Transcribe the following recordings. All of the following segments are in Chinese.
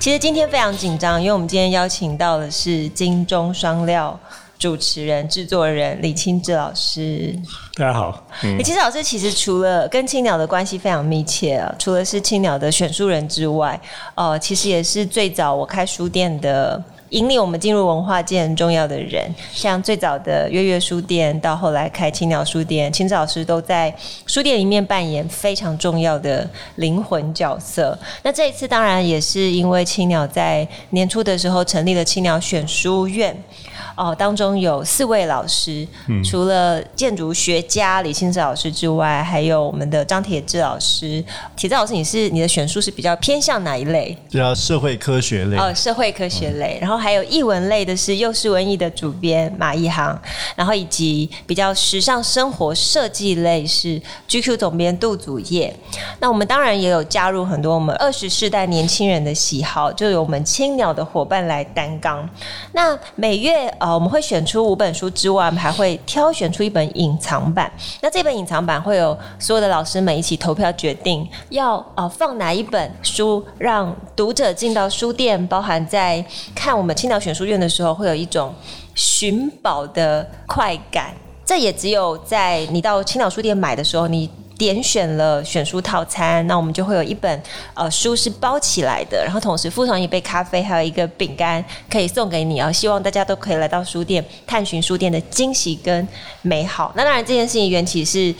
其实今天非常紧张，因为我们今天邀请到的是金钟双料主持人、制作人李清志老师。大家好，李清志老师其实除了跟青鸟的关系非常密切啊，除了是青鸟的选书人之外，其实也是最早我开书店的，引领我们进入文化界很重要的人。像最早的月月书店，到后来开青鸟书店，清志老师都在书店里面扮演非常重要的灵魂角色。那这一次当然也是因为青鸟在年初的时候成立了青鸟选书院，当中有4位老师，除了建筑学家李清志老师之外，还有我们的张铁志老师。铁志老师，你的选书是比较偏向哪一类？比较社会科学类。社会科学类。然后还有艺文类的是幼师文艺的主编马一航，然后以及比较时尚生活设计类是 GQ 总编杜祖业。那我们当然也有加入很多我们20世代年轻人的喜好，就有我们青鸟的伙伴来担纲。那每月我们会选出5本书之外，我们还会挑选出1本隐藏版。那这本隐藏版会有所有的老师们一起投票决定要放哪一本书让读者进到书店，包含在看我们青鸟选书院的时候会有一种寻宝的快感。这也只有在你到青鸟书店买的时候，你点选了选书套餐，那我们就会有1本书是包起来的，然后同时附上一杯咖啡，还有一个饼干可以送给你。希望大家都可以来到书店，探寻书店的惊喜跟美好。那当然这件事情缘起是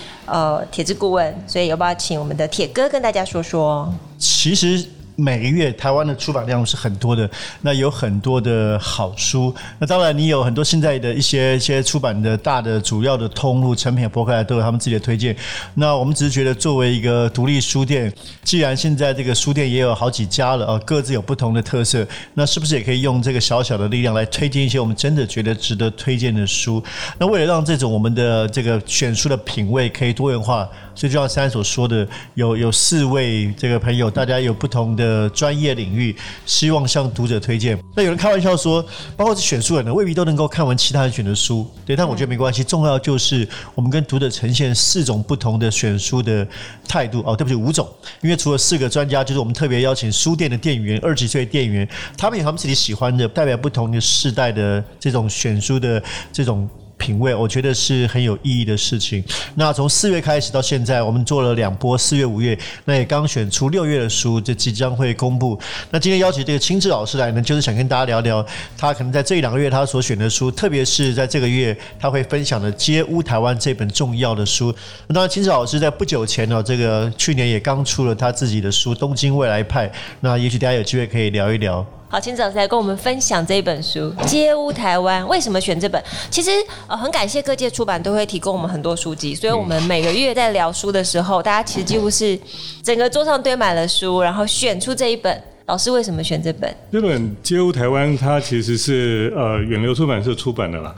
铁志顾问，所以要不要请我们的铁哥跟大家说说？其实每个月台湾的出版量是很多的，那有很多的好书。那当然，你有很多现在的一些出版的大的主要的通路、成品、博客来都有他们自己的推荐。那我们只是觉得，作为一个独立书店，既然现在这个书店也有好几家了，各自有不同的特色，那是不是也可以用这个小小的力量来推荐一些我们真的觉得值得推荐的书？那为了让这种我们的这个选书的品味可以多元化，所以就像珊所说的，有4位这个朋友，大家有不同的专业领域，希望向读者推荐。那有人开玩笑说，包括是选书人呢，未必都能够看完其他人选的书，对，但我觉得没关系，重要就是我们跟读者呈现4种不同的选书的态度。对不起，5种，因为除了4个专家，就是我们特别邀请书店的店员、20几岁店员，他们有他们自己喜欢的，代表不同的世代的这种选书的这种品味，我觉得是很有意义的事情。那从4月开始到现在，我们做了2波，4月、5月，那也刚选出6月的书，这即将会公布。那今天邀请这个清志老师来呢，就是想跟大家聊聊他可能在这2个月他所选的书，特别是在这个月他会分享的《街屋台湾》这本重要的书。那当然，清志老师在不久前呢，这个去年也刚出了他自己的书《东京未来派》，那也许大家有机会可以聊一聊。好，清志老师来跟我们分享这本书《街屋台湾》，为什么选这本？其实很感谢各界出版都会提供我们很多书籍，所以我们每个月在聊书的时候，大家其实几乎是整个桌上堆满了书，然后选出这一本。老师为什么选这本？这本《街屋台湾》它其实是远流出版社出版的啦。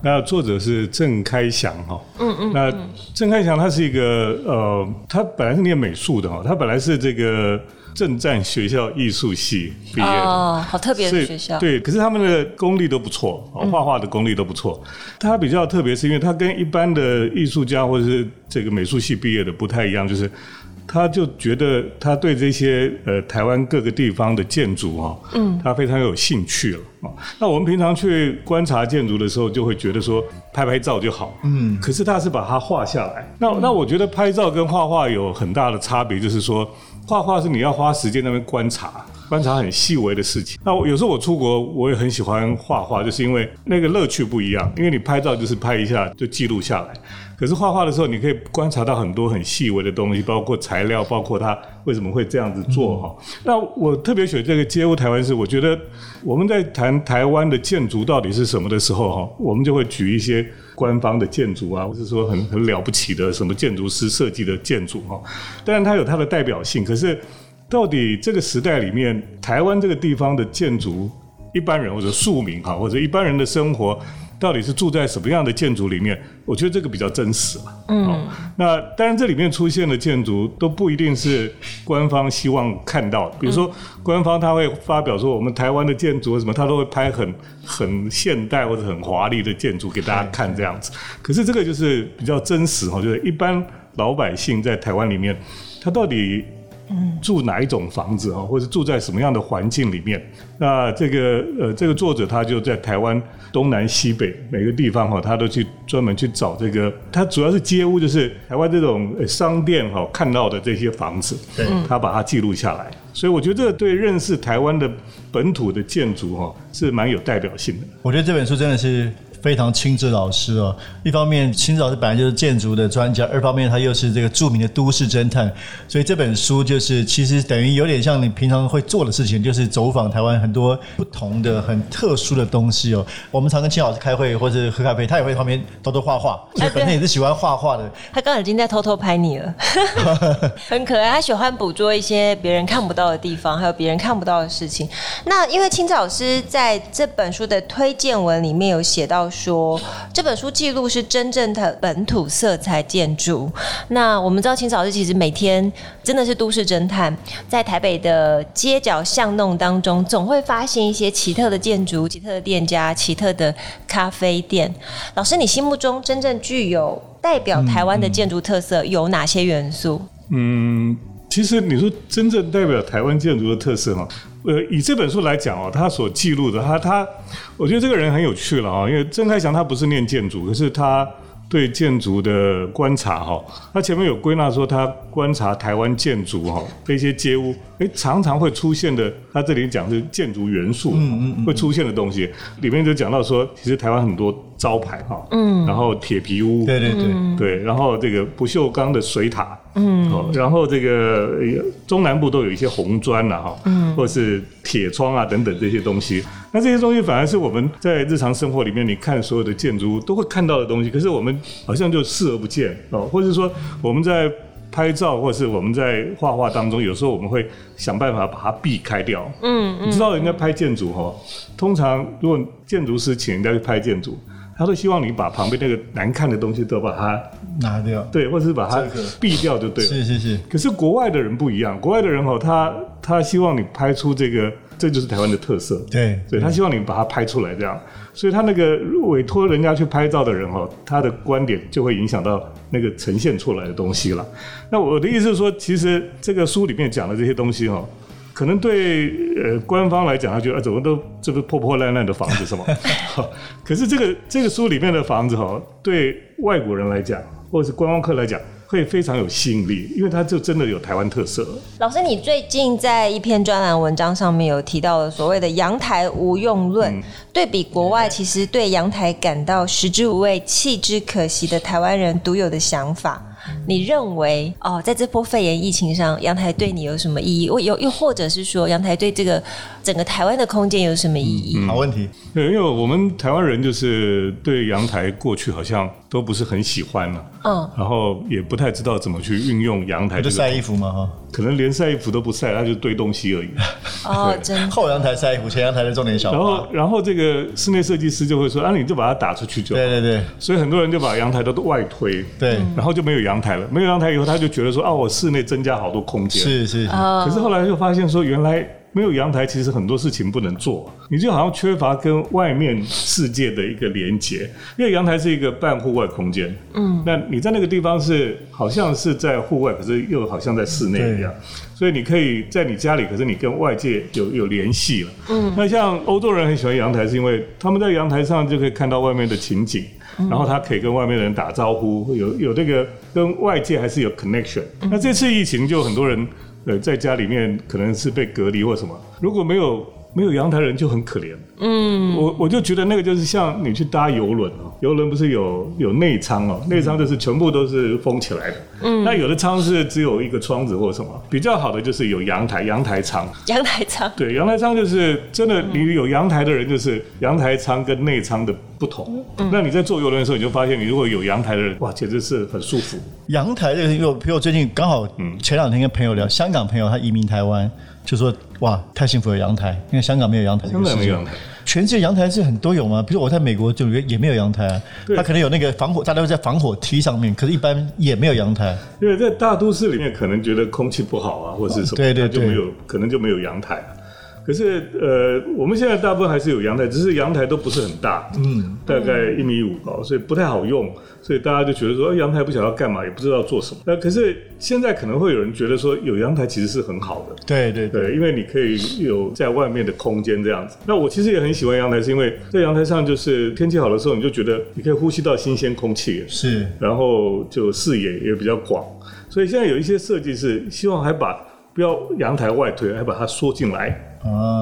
那作者是郑开祥哈。那郑开祥他是一个他本来是念美术的哈，他本来是这个政战学校艺术系毕业的，好特别的学校。对，可是他们的功力都不错，画画的功力都不错。他比较特别是因为他跟一般的艺术家或者是这个美术系毕业的不太一样，就是他就觉得他对这些台湾各个地方的建筑他非常有兴趣了。那我们平常去观察建筑的时候，就会觉得说拍拍照就好，可是他是把它画下来。那我觉得拍照跟画画有很大的差别，就是说画画是你要花时间在那边观察很细微的事情。那有时候我出国，我也很喜欢画画，就是因为那个乐趣不一样。因为你拍照就是拍一下就记录下来，可是画画的时候你可以观察到很多很细微的东西，包括材料，包括它为什么会这样子做。那我特别选这个《街屋台湾》是我觉得我们在谈谈台湾的建筑到底是什么的时候，我们就会举一些官方的建筑啊，或是说 很了不起的什么建筑师设计的建筑，当然它有它的代表性，可是到底这个时代里面台湾这个地方的建筑，一般人或者庶民或者一般人的生活到底是住在什么样的建筑里面，我觉得这个比较真实了。那当然这里面出现的建筑都不一定是官方希望看到的，比如说官方他会发表说我们台湾的建筑什么，他都会拍很现代或者很华丽的建筑给大家看这样子，可是这个就是比较真实，就是一般老百姓在台湾里面他到底住哪一种房子或者住在什么样的环境里面。那这个作者他就在台湾东南西北每个地方他都去专门去找这个，他主要是街屋，就是台湾这种商店看到的这些房子，他把它记录下来，所以我觉得对认识台湾的本土的建筑是蛮有代表性的。我觉得这本书真的是非常亲志老师哦，一方面亲志老师本来就是建筑的专家，二方面他又是这个著名的都市侦探，所以这本书就是其实等于有点像你平常会做的事情，就是走访台湾很多不同的很特殊的东西哦。我们常跟亲老师开会或者喝咖啡，他也会在旁边偷偷画画，所以本身也是喜欢画画的。他刚刚已经在偷偷拍你了，很可爱。他喜欢捕捉一些别人看不到的地方，还有别人看不到的事情。那因为亲志老师在这本书的推荐文里面有写到说这本书记录是真正的本土色彩建筑。那我们知道亲志老师其实每天真的是都市侦探，在台北的街角巷弄当中总会发现一些奇特的建筑、奇特的店家、奇特的咖啡店。老师，你心目中真正具有代表台湾的建筑特色有哪些元素？其实你说真正代表台湾建筑的特色以这本书来讲他所记录的他我觉得这个人很有趣了因为郑开祥他不是念建筑，可是他对建筑的观察他前面有归纳说他观察台湾建筑这些街屋常常会出现的，他这里讲是建筑元素会出现的东西，里面就讲到说其实台湾很多招牌然后铁皮屋，对，然后这个不锈钢的水塔然后这个中南部都有一些红砖或是铁窗等等这些东西。那这些东西反而是我们在日常生活里面你看所有的建筑都会看到的东西，可是我们好像就视而不见或者说我们在拍照或是我们在画画当中有时候我们会想办法把它避开掉你知道人家拍建筑通常如果建筑师请人家去拍建筑，他都希望你把旁边那个难看的东西都把它拿掉，对，或者是把它避掉就对了。是。可是国外的人不一样，国外的人他希望你拍出这个，这就是台湾的特色。对，他希望你把它拍出来这样，所以他那个委托人家去拍照的人他的观点就会影响到那个呈现出来的东西了。那我的意思是说，其实这个书里面讲的这些东西可能对官方来讲，他觉得怎么都这个破破烂烂的房子什么可是这个书里面的房子对外国人来讲或者是观光客来讲会非常有吸引力，因为它就真的有台湾特色。老师，你最近在一篇专栏文章上面有提到了所谓的阳台无用论对比国外其实对阳台感到食之无味弃之可惜的台湾人独有的想法。你认为在这波肺炎疫情上阳台对你有什么意义，又或者是说阳台对这个整个台湾的空间有什么意义？好问题。对，因为我们台湾人就是对阳台过去好像都不是很喜欢然后也不太知道怎么去运用阳台，就晒衣服嘛可能连晒衣服都不晒，它就堆东西而已真后阳台晒衣服，前阳台的重点小花。然后这个室内设计师就会说你就把它打出去就好。对，所以很多人就把阳台都外推，对，然后就没有阳台了。没有阳台以后他就觉得说我室内增加好多空间，是。可是后来就发现说原来没有阳台其实很多事情不能做，你就好像缺乏跟外面世界的一个连结，因为阳台是一个半户外空间那你在那个地方是好像是在户外，可是又好像在室内一样，所以你可以在你家里，可是你跟外界有联系了那像欧洲人很喜欢阳台，是因为他们在阳台上就可以看到外面的情景然后他可以跟外面的人打招呼，有这个跟外界还是有 connection那这次疫情就很多人在家里面可能是被隔离或什么，如果没有没有阳台人就很可怜。嗯，我就觉得那个就是像你去搭邮轮哦，邮轮不是有内舱哦，内舱就是全部都是封起来的。嗯，那有的舱是只有一个窗子或什么，比较好的就是有阳台，阳台舱。阳台舱。对，阳台舱就是真的，你有阳台的人就是阳台舱跟内舱的不同。嗯，那你在坐邮轮的时候，你就发现你如果有阳台的人，哇，简直是很舒服。阳台这个，我最近刚好前两天跟朋友聊，香港朋友他移民台湾。就说哇，太幸福了阳台，因为香港没有阳台，香港没有阳台，全世界阳台是很多有吗？比如我在美国就也没有阳台，它可能有那个防火，大家会在防火梯上面，可是一般也没有阳台。因为在大都市里面，可能觉得空气不好啊，或是什么，对对对，就没有，可能就没有阳台。可是我们现在大部分还是有阳台，只是阳台都不是很大，嗯，大概1.5米高，所以不太好用，所以大家就觉得说阳台不晓得要干嘛，也不知道做什么。那可是现在可能会有人觉得说有阳台其实是很好的，对对 对, 对，因为你可以有在外面的空间这样子。那我其实也很喜欢阳台，是因为在阳台上就是天气好的时候，你就觉得你可以呼吸到新鲜空气，是，然后就视野也比较广，所以现在有一些设计是希望还把不要阳台外推，还把它缩进来。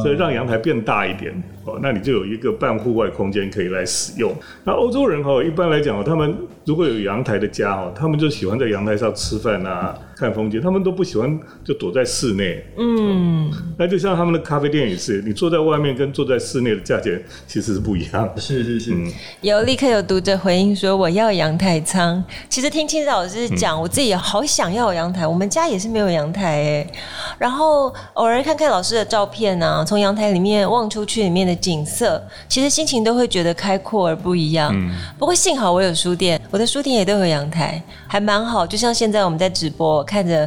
所以让阳台变大一点，那你就有一个半户外空间可以来使用。那欧洲人一般来讲，他们如果有阳台的家，他们就喜欢在阳台上吃饭啊，看风景，他们都不喜欢就躲在室内。嗯，那就像他们的咖啡店也是，你坐在外面跟坐在室内的价钱其实是不一样的。是是是。有立刻有读者回应说我要阳台舱。其实听清老师讲，我自己也好想要阳台，我们家也是没有阳台欸。然后偶尔看看老师的照片啊，从阳台里面望出去里面的景色，其实心情都会觉得开阔而不一样。不过幸好我有书店，我的书店也都有阳台，还蛮好。就像现在我们在直播。看着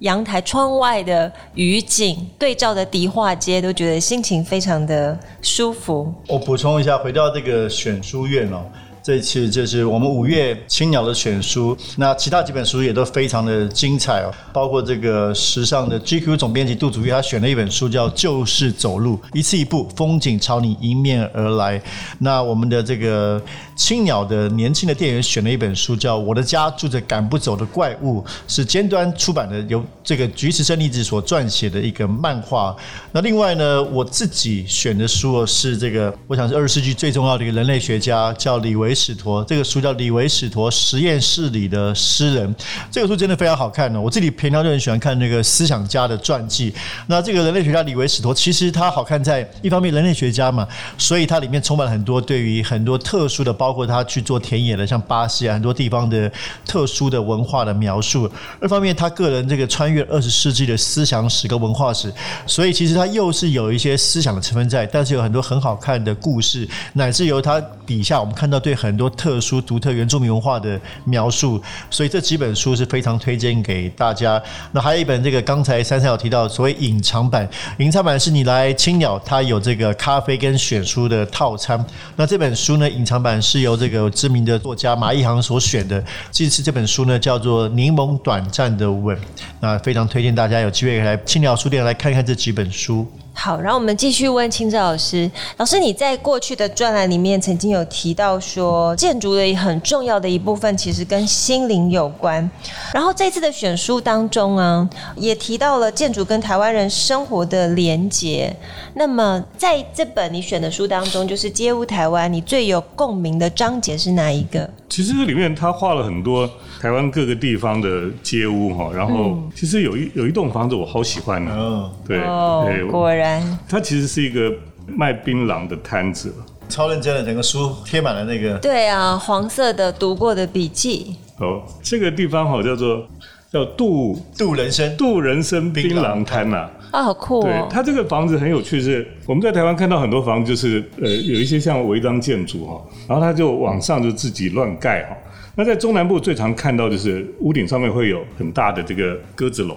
阳台窗外的雨景，对照的迪化街，都觉得心情非常的舒服。我补充一下，回到这个选书院哦，这一期就是我们5月青鸟的选书，那其他几本书也都非常的精彩哦，包括这个时尚的 GQ 总编辑杜祖玉，他选了一本书叫《就是走路，一次一步，风景朝你迎面而来》。那我们的这个青鸟的年轻的店员选了一本书叫《我的家住着赶不走的怪物》，是尖端出版的，由这个菊池伸利子所撰写的一个漫画。那另外呢，我自己选的书是这个，我想是20世纪最重要的一个人类学家叫李维史陀，这个书叫《李维史陀实验室里的诗人》，这个书真的非常好看哦。我自己平常就很喜欢看那个思想家的传记。那这个人类学家李维史陀，其实他好看在一方面人类学家嘛，所以他里面充满了很多对于很多特殊的，包括他去做田野的，像巴西啊很多地方的特殊的文化的描述。二方面，他个人这个穿越20世纪的思想史跟文化史，所以其实他又是有一些思想的成分在，但是有很多很好看的故事，乃至由他底下我们看到对很多特殊独特原住民文化的描述。所以这几本书是非常推荐给大家。那还有一本，这个刚才珊有提到所谓隐藏版，隐藏版是你来青鸟，它有这个咖啡跟选书的套餐。那这本书呢，隐藏版是由这个知名的作家马一航所选的，这次这本书呢叫做《柠檬短暂的吻》，那非常推荐大家有机会来青鸟书店来看看这几本书。好，然后我们继续问清照老师。老师，你在过去的专栏里面曾经有提到说，建筑的很重要的一部分其实跟心灵有关。然后这次的选书当中啊，也提到了建筑跟台湾人生活的连结。那么在这本你选的书当中，就是《街屋台湾》，你最有共鸣的章节是哪一个？其实里面他画了很多台湾各个地方的街屋，然后其实有一栋房子我好喜欢的，对，果然它其实是一个卖槟榔的摊子，超认真的，整个书贴满了那个，对啊，黄色的读过的笔记。这个地方叫做杜人生槟榔摊啊，好酷哦！它这个房子很有趣，是我们在台湾看到很多房子，就是有一些像违章建筑然后它就往上就自己乱盖那在中南部最常看到就是屋顶上面会有很大的这个鸽子笼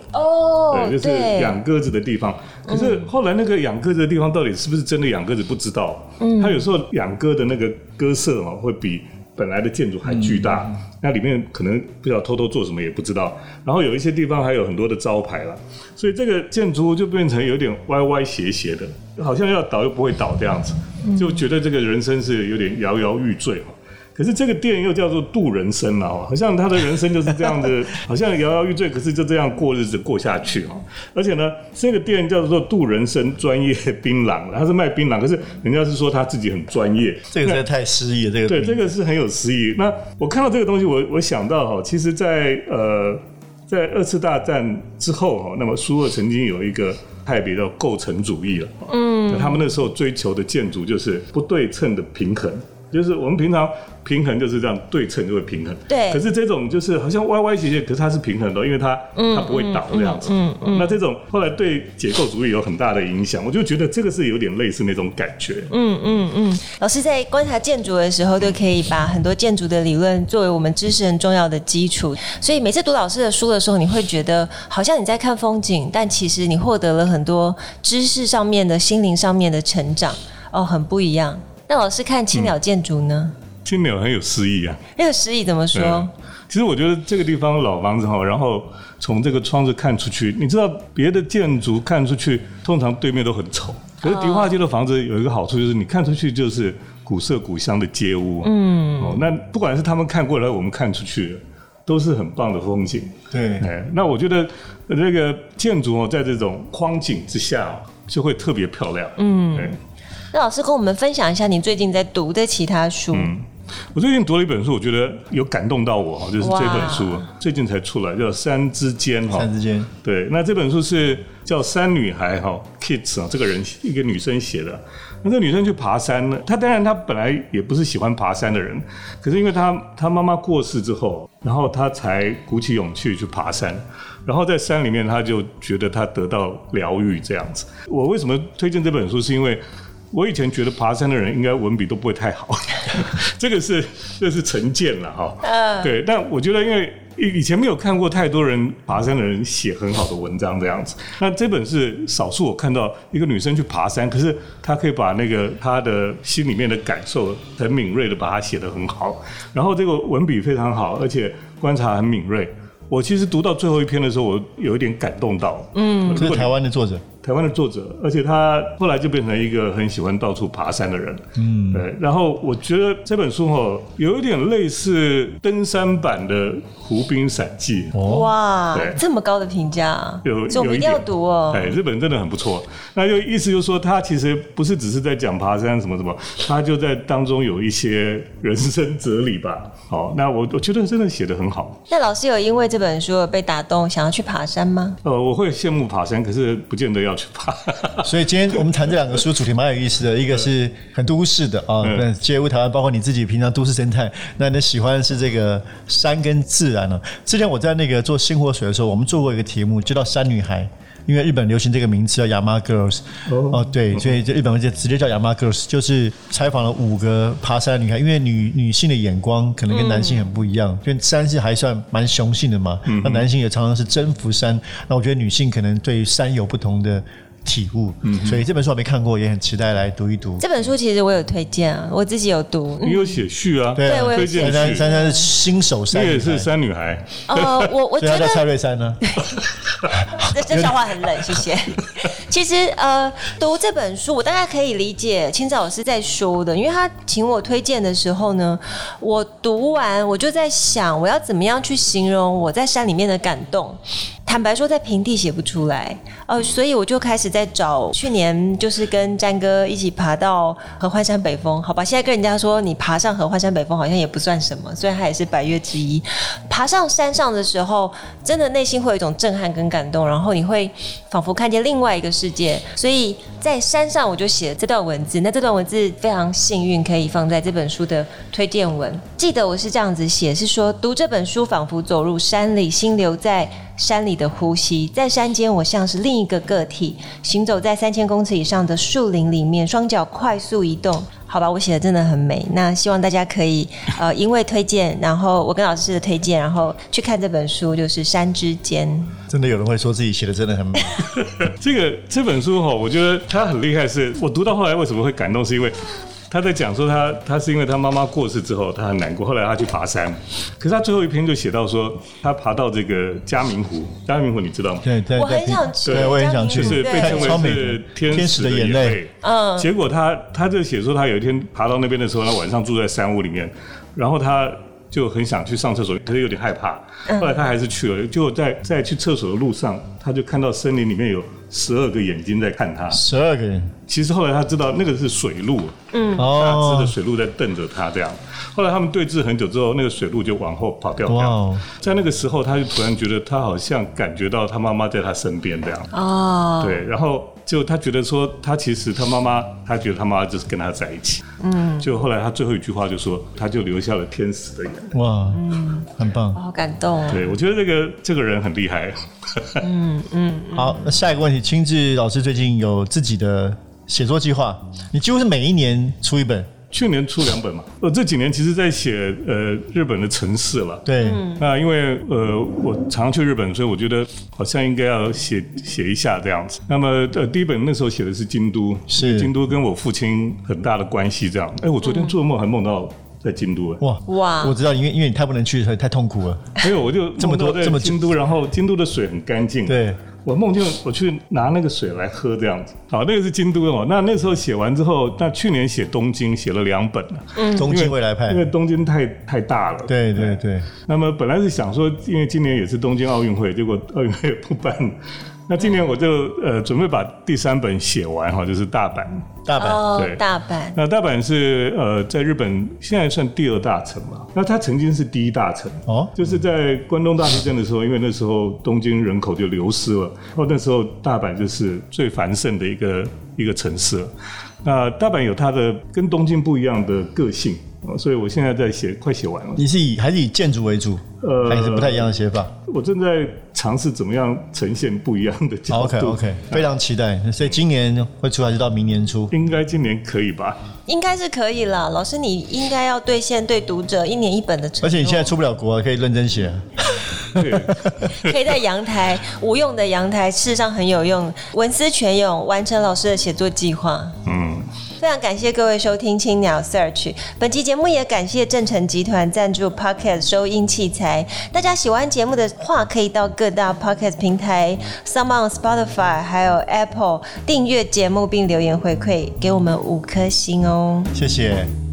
就是养鸽子的地方。可是后来那个养鸽子的地方到底是不是真的养鸽子不知道，它有时候养鸽的那个鸽舍会比本来的建筑还巨大，那里面可能不知道偷偷做什么也不知道。然后有一些地方还有很多的招牌啦，所以这个建筑就变成有点歪歪斜斜的，好像要倒又不会倒这样子，就觉得这个人生是有点摇摇欲坠。可是这个店又叫做度人生啊，好像他的人生就是这样子好像摇摇欲坠，可是就这样过日子过下去啊。而且呢，这个店叫做度人生专业槟榔，他是卖槟榔，可是人家是说他自己很专业，这个实在太诗意了，这个对，这个是很有诗意。那我看到这个东西，我想到其实在二次大战之后，那么苏俄曾经有一个派别叫构成主义了。嗯，他们那时候追求的建筑就是不对称的平衡，就是我们平常平衡就是这样对称就会平衡，对。可是这种就是好像歪歪斜斜，可是它是平衡的，因为它不会倒这样子。那这种后来对结构主义有很大的影响，我就觉得这个是有点类似那种感觉。老师在观察建筑的时候，都可以把很多建筑的理论作为我们知识很重要的基础。所以每次读老师的书的时候，你会觉得好像你在看风景，但其实你获得了很多知识上面的、心灵上面的成长，哦，很不一样。那老师看青鸟建筑呢？青鸟很有诗意啊。那个诗意怎么说？其实我觉得这个地方老房子哈，然后从这个窗子看出去，你知道别的建筑看出去，通常对面都很丑。可是迪化街的房子有一个好处，就是你看出去就是古色古香的街屋。那不管是他们看过来，我们看出去了，都是很棒的风景。对。那我觉得这个建筑在这种框景之下，就会特别漂亮。那老师跟我们分享一下你最近在读的其他书。我最近读了一本书，我觉得有感动到我，就是这本书最近才出来，叫《山之间》。山之间，对。那这本书是叫山女孩 Kids 这个人，一个女生写的。那这个女生去爬山，她当然她本来也不是喜欢爬山的人，可是因为她妈妈过世之后，然后她才鼓起勇气去爬山，然后在山里面她就觉得她得到疗愈这样子。我为什么推荐这本书，是因为我以前觉得爬山的人应该文笔都不会太好这是成见了对。但我觉得因为以前没有看过太多人爬山的人写很好的文章这样子，那这本是少数我看到一个女生去爬山，可是她可以把那个她的心里面的感受很敏锐的把它写得很好，然后这个文笔非常好，而且观察很敏锐。我其实读到最后一篇的时候，我有一点感动到。这是台湾的作者，而且他后来就变成一个很喜欢到处爬山的人。对。然后我觉得这本书有一点类似登山版的《湖滨散记》。哇，这么高的评价，所以我们一定要读哦。对，这本真的很不错。那就意思就是说，他其实不是只是在讲爬山什么什么，他就在当中有一些人生哲理吧。好，那我觉得真的写得很好。那老师有因为这本书被打动，想要去爬山吗？我会羡慕爬山，可是不见得要。所以今天我们谈这两个书主题蛮有意思的，一个是很都市的街屋台湾，包括你自己平常都市生态，那你喜欢是这个山跟自然之前我在那个做新活水的时候，我们做过一个题目，就叫山女孩，因为日本流行这个名字叫 Yama Girls。 对，所以日本直接叫 Yama Girls， 就是采访了5个爬山的女孩，因为 女性的眼光可能跟男性很不一样，因为山是还算蛮雄性的嘛，那男性也常常是征服山，那我觉得女性可能对山有不同的体悟，所以这本书我没看过，也很期待来读一读。这本书其实我有推荐我自己有读。你有写序啊？对，我有写序。珊珊是新手山女孩，你也是山女孩。我觉得所以她叫蔡瑞珊呢。这笑话很冷，谢谢。其实读这本书，我大概可以理解清照老师在说的，因为他请我推荐的时候呢，我读完我就在想，我要怎么样去形容我在山里面的感动。坦白说，在平地写不出来，所以我就开始在找。去年就是跟詹哥一起爬到合欢山北峰，好吧，现在跟人家说你爬上合欢山北峰好像也不算什么，虽然它也是百岳之一。爬上山上的时候，真的内心会有一种震撼跟感动，然后你会仿佛看见另外一个世界。所以在山上我就写了这段文字，那这段文字非常幸运可以放在这本书的推荐文。记得我是这样子写，是说读这本书仿佛走入山里，心留在山里的呼吸，在山间我像是另一个个体，行走在3000公尺以上的树林里面，双脚快速移动。好吧，我写的真的很美，那希望大家可以因为推荐，然后我跟老师的推荐，然后去看这本书，就是《山之间》。真的有人会说自己写的真的很美这本书我觉得它很厉害，是我读到后来为什么会感动，是因为他在讲说他是因为他妈妈过世之后他很难过，后来他去爬山，可是他最后一篇就写到说他爬到这个嘉明湖，嘉明湖你知道吗？对对，我很想去，对，我很想去，就是被称为是天使的眼泪。嗯，结果他就写说他有一天爬到那边的时候，他晚上住在山屋里面，然后他就很想去上厕所，可是有点害怕，后来他还是去了，结果在去厕所的路上，他就看到森林里面有12个眼睛在看他，12个眼。其实后来他知道那个是水鹿，嗯，大只的水鹿在瞪着他这样。后来他们对峙很久之后，那个水鹿就往后跑掉这样。哦，在那个时候，他就突然觉得他好像感觉到他妈妈在他身边这样。哦，对，然后就他觉得说，他其实他妈妈，他觉得他妈就是跟他在一起。嗯，就后来他最后一句话就说，他就留下了天使的眼泪。哇，嗯，很棒，好感动啊。对，我觉得这个人很厉害。嗯嗯，好，那下一个问题，清志老师最近有自己的写作计划，你几乎是每一年出一本，去年出2本嘛。我这几年其实在写日本的城市了。对，那因为我常去日本，所以我觉得好像应该要写一下这样子。那么第一本那时候写的是京都，是京都跟我父亲很大的关系这样。哎，我昨天做梦还梦到在京都。哇！我知道，因为你太不能去，太痛苦了。没有，我就这么多在京都，然后京都的水很干净。对。我梦见我去拿那个水来喝这样子。好，那个是京都哦。那时候写完之后，那去年写东京，写了2本了。嗯，东京未来派，因为东京太大了。对对对。那么本来是想说，因为今年也是东京奥运会，结果奥运会也不办。那今年我就准备把第3本写完哈，就是大阪，哦，对，大阪。那大阪是在日本现在算第2大城嘛。那它曾经是第1大城哦，就是在关东大地震的时候，因为那时候东京人口就流失了，然后那时候大阪就是最繁盛的一个城市了。那大阪有它的跟东京不一样的个性。所以我现在在写，快写完了。你是还是以建筑为主，还是不太一样的写法？我正在尝试怎么样呈现不一样的角度。OK， 非常期待。所以今年会出还是到明年出？应该今年可以吧？应该是可以啦。老师，你应该要兑现对读者1年1本的承诺。而且你现在出不了国，可以认真写啊。可以在阳台，无用的阳台，事实上很有用，文思泉涌，完成老师的写作计划。嗯。非常感谢各位收听青鸟 Search， 本期节目也感谢正成集团赞助 Podcast 收音器材。大家喜欢节目的话，可以到各大 Podcast 平台 SoundOn、Spotify 还有 Apple 订阅节目，并留言回馈给我们5颗星哦。谢谢。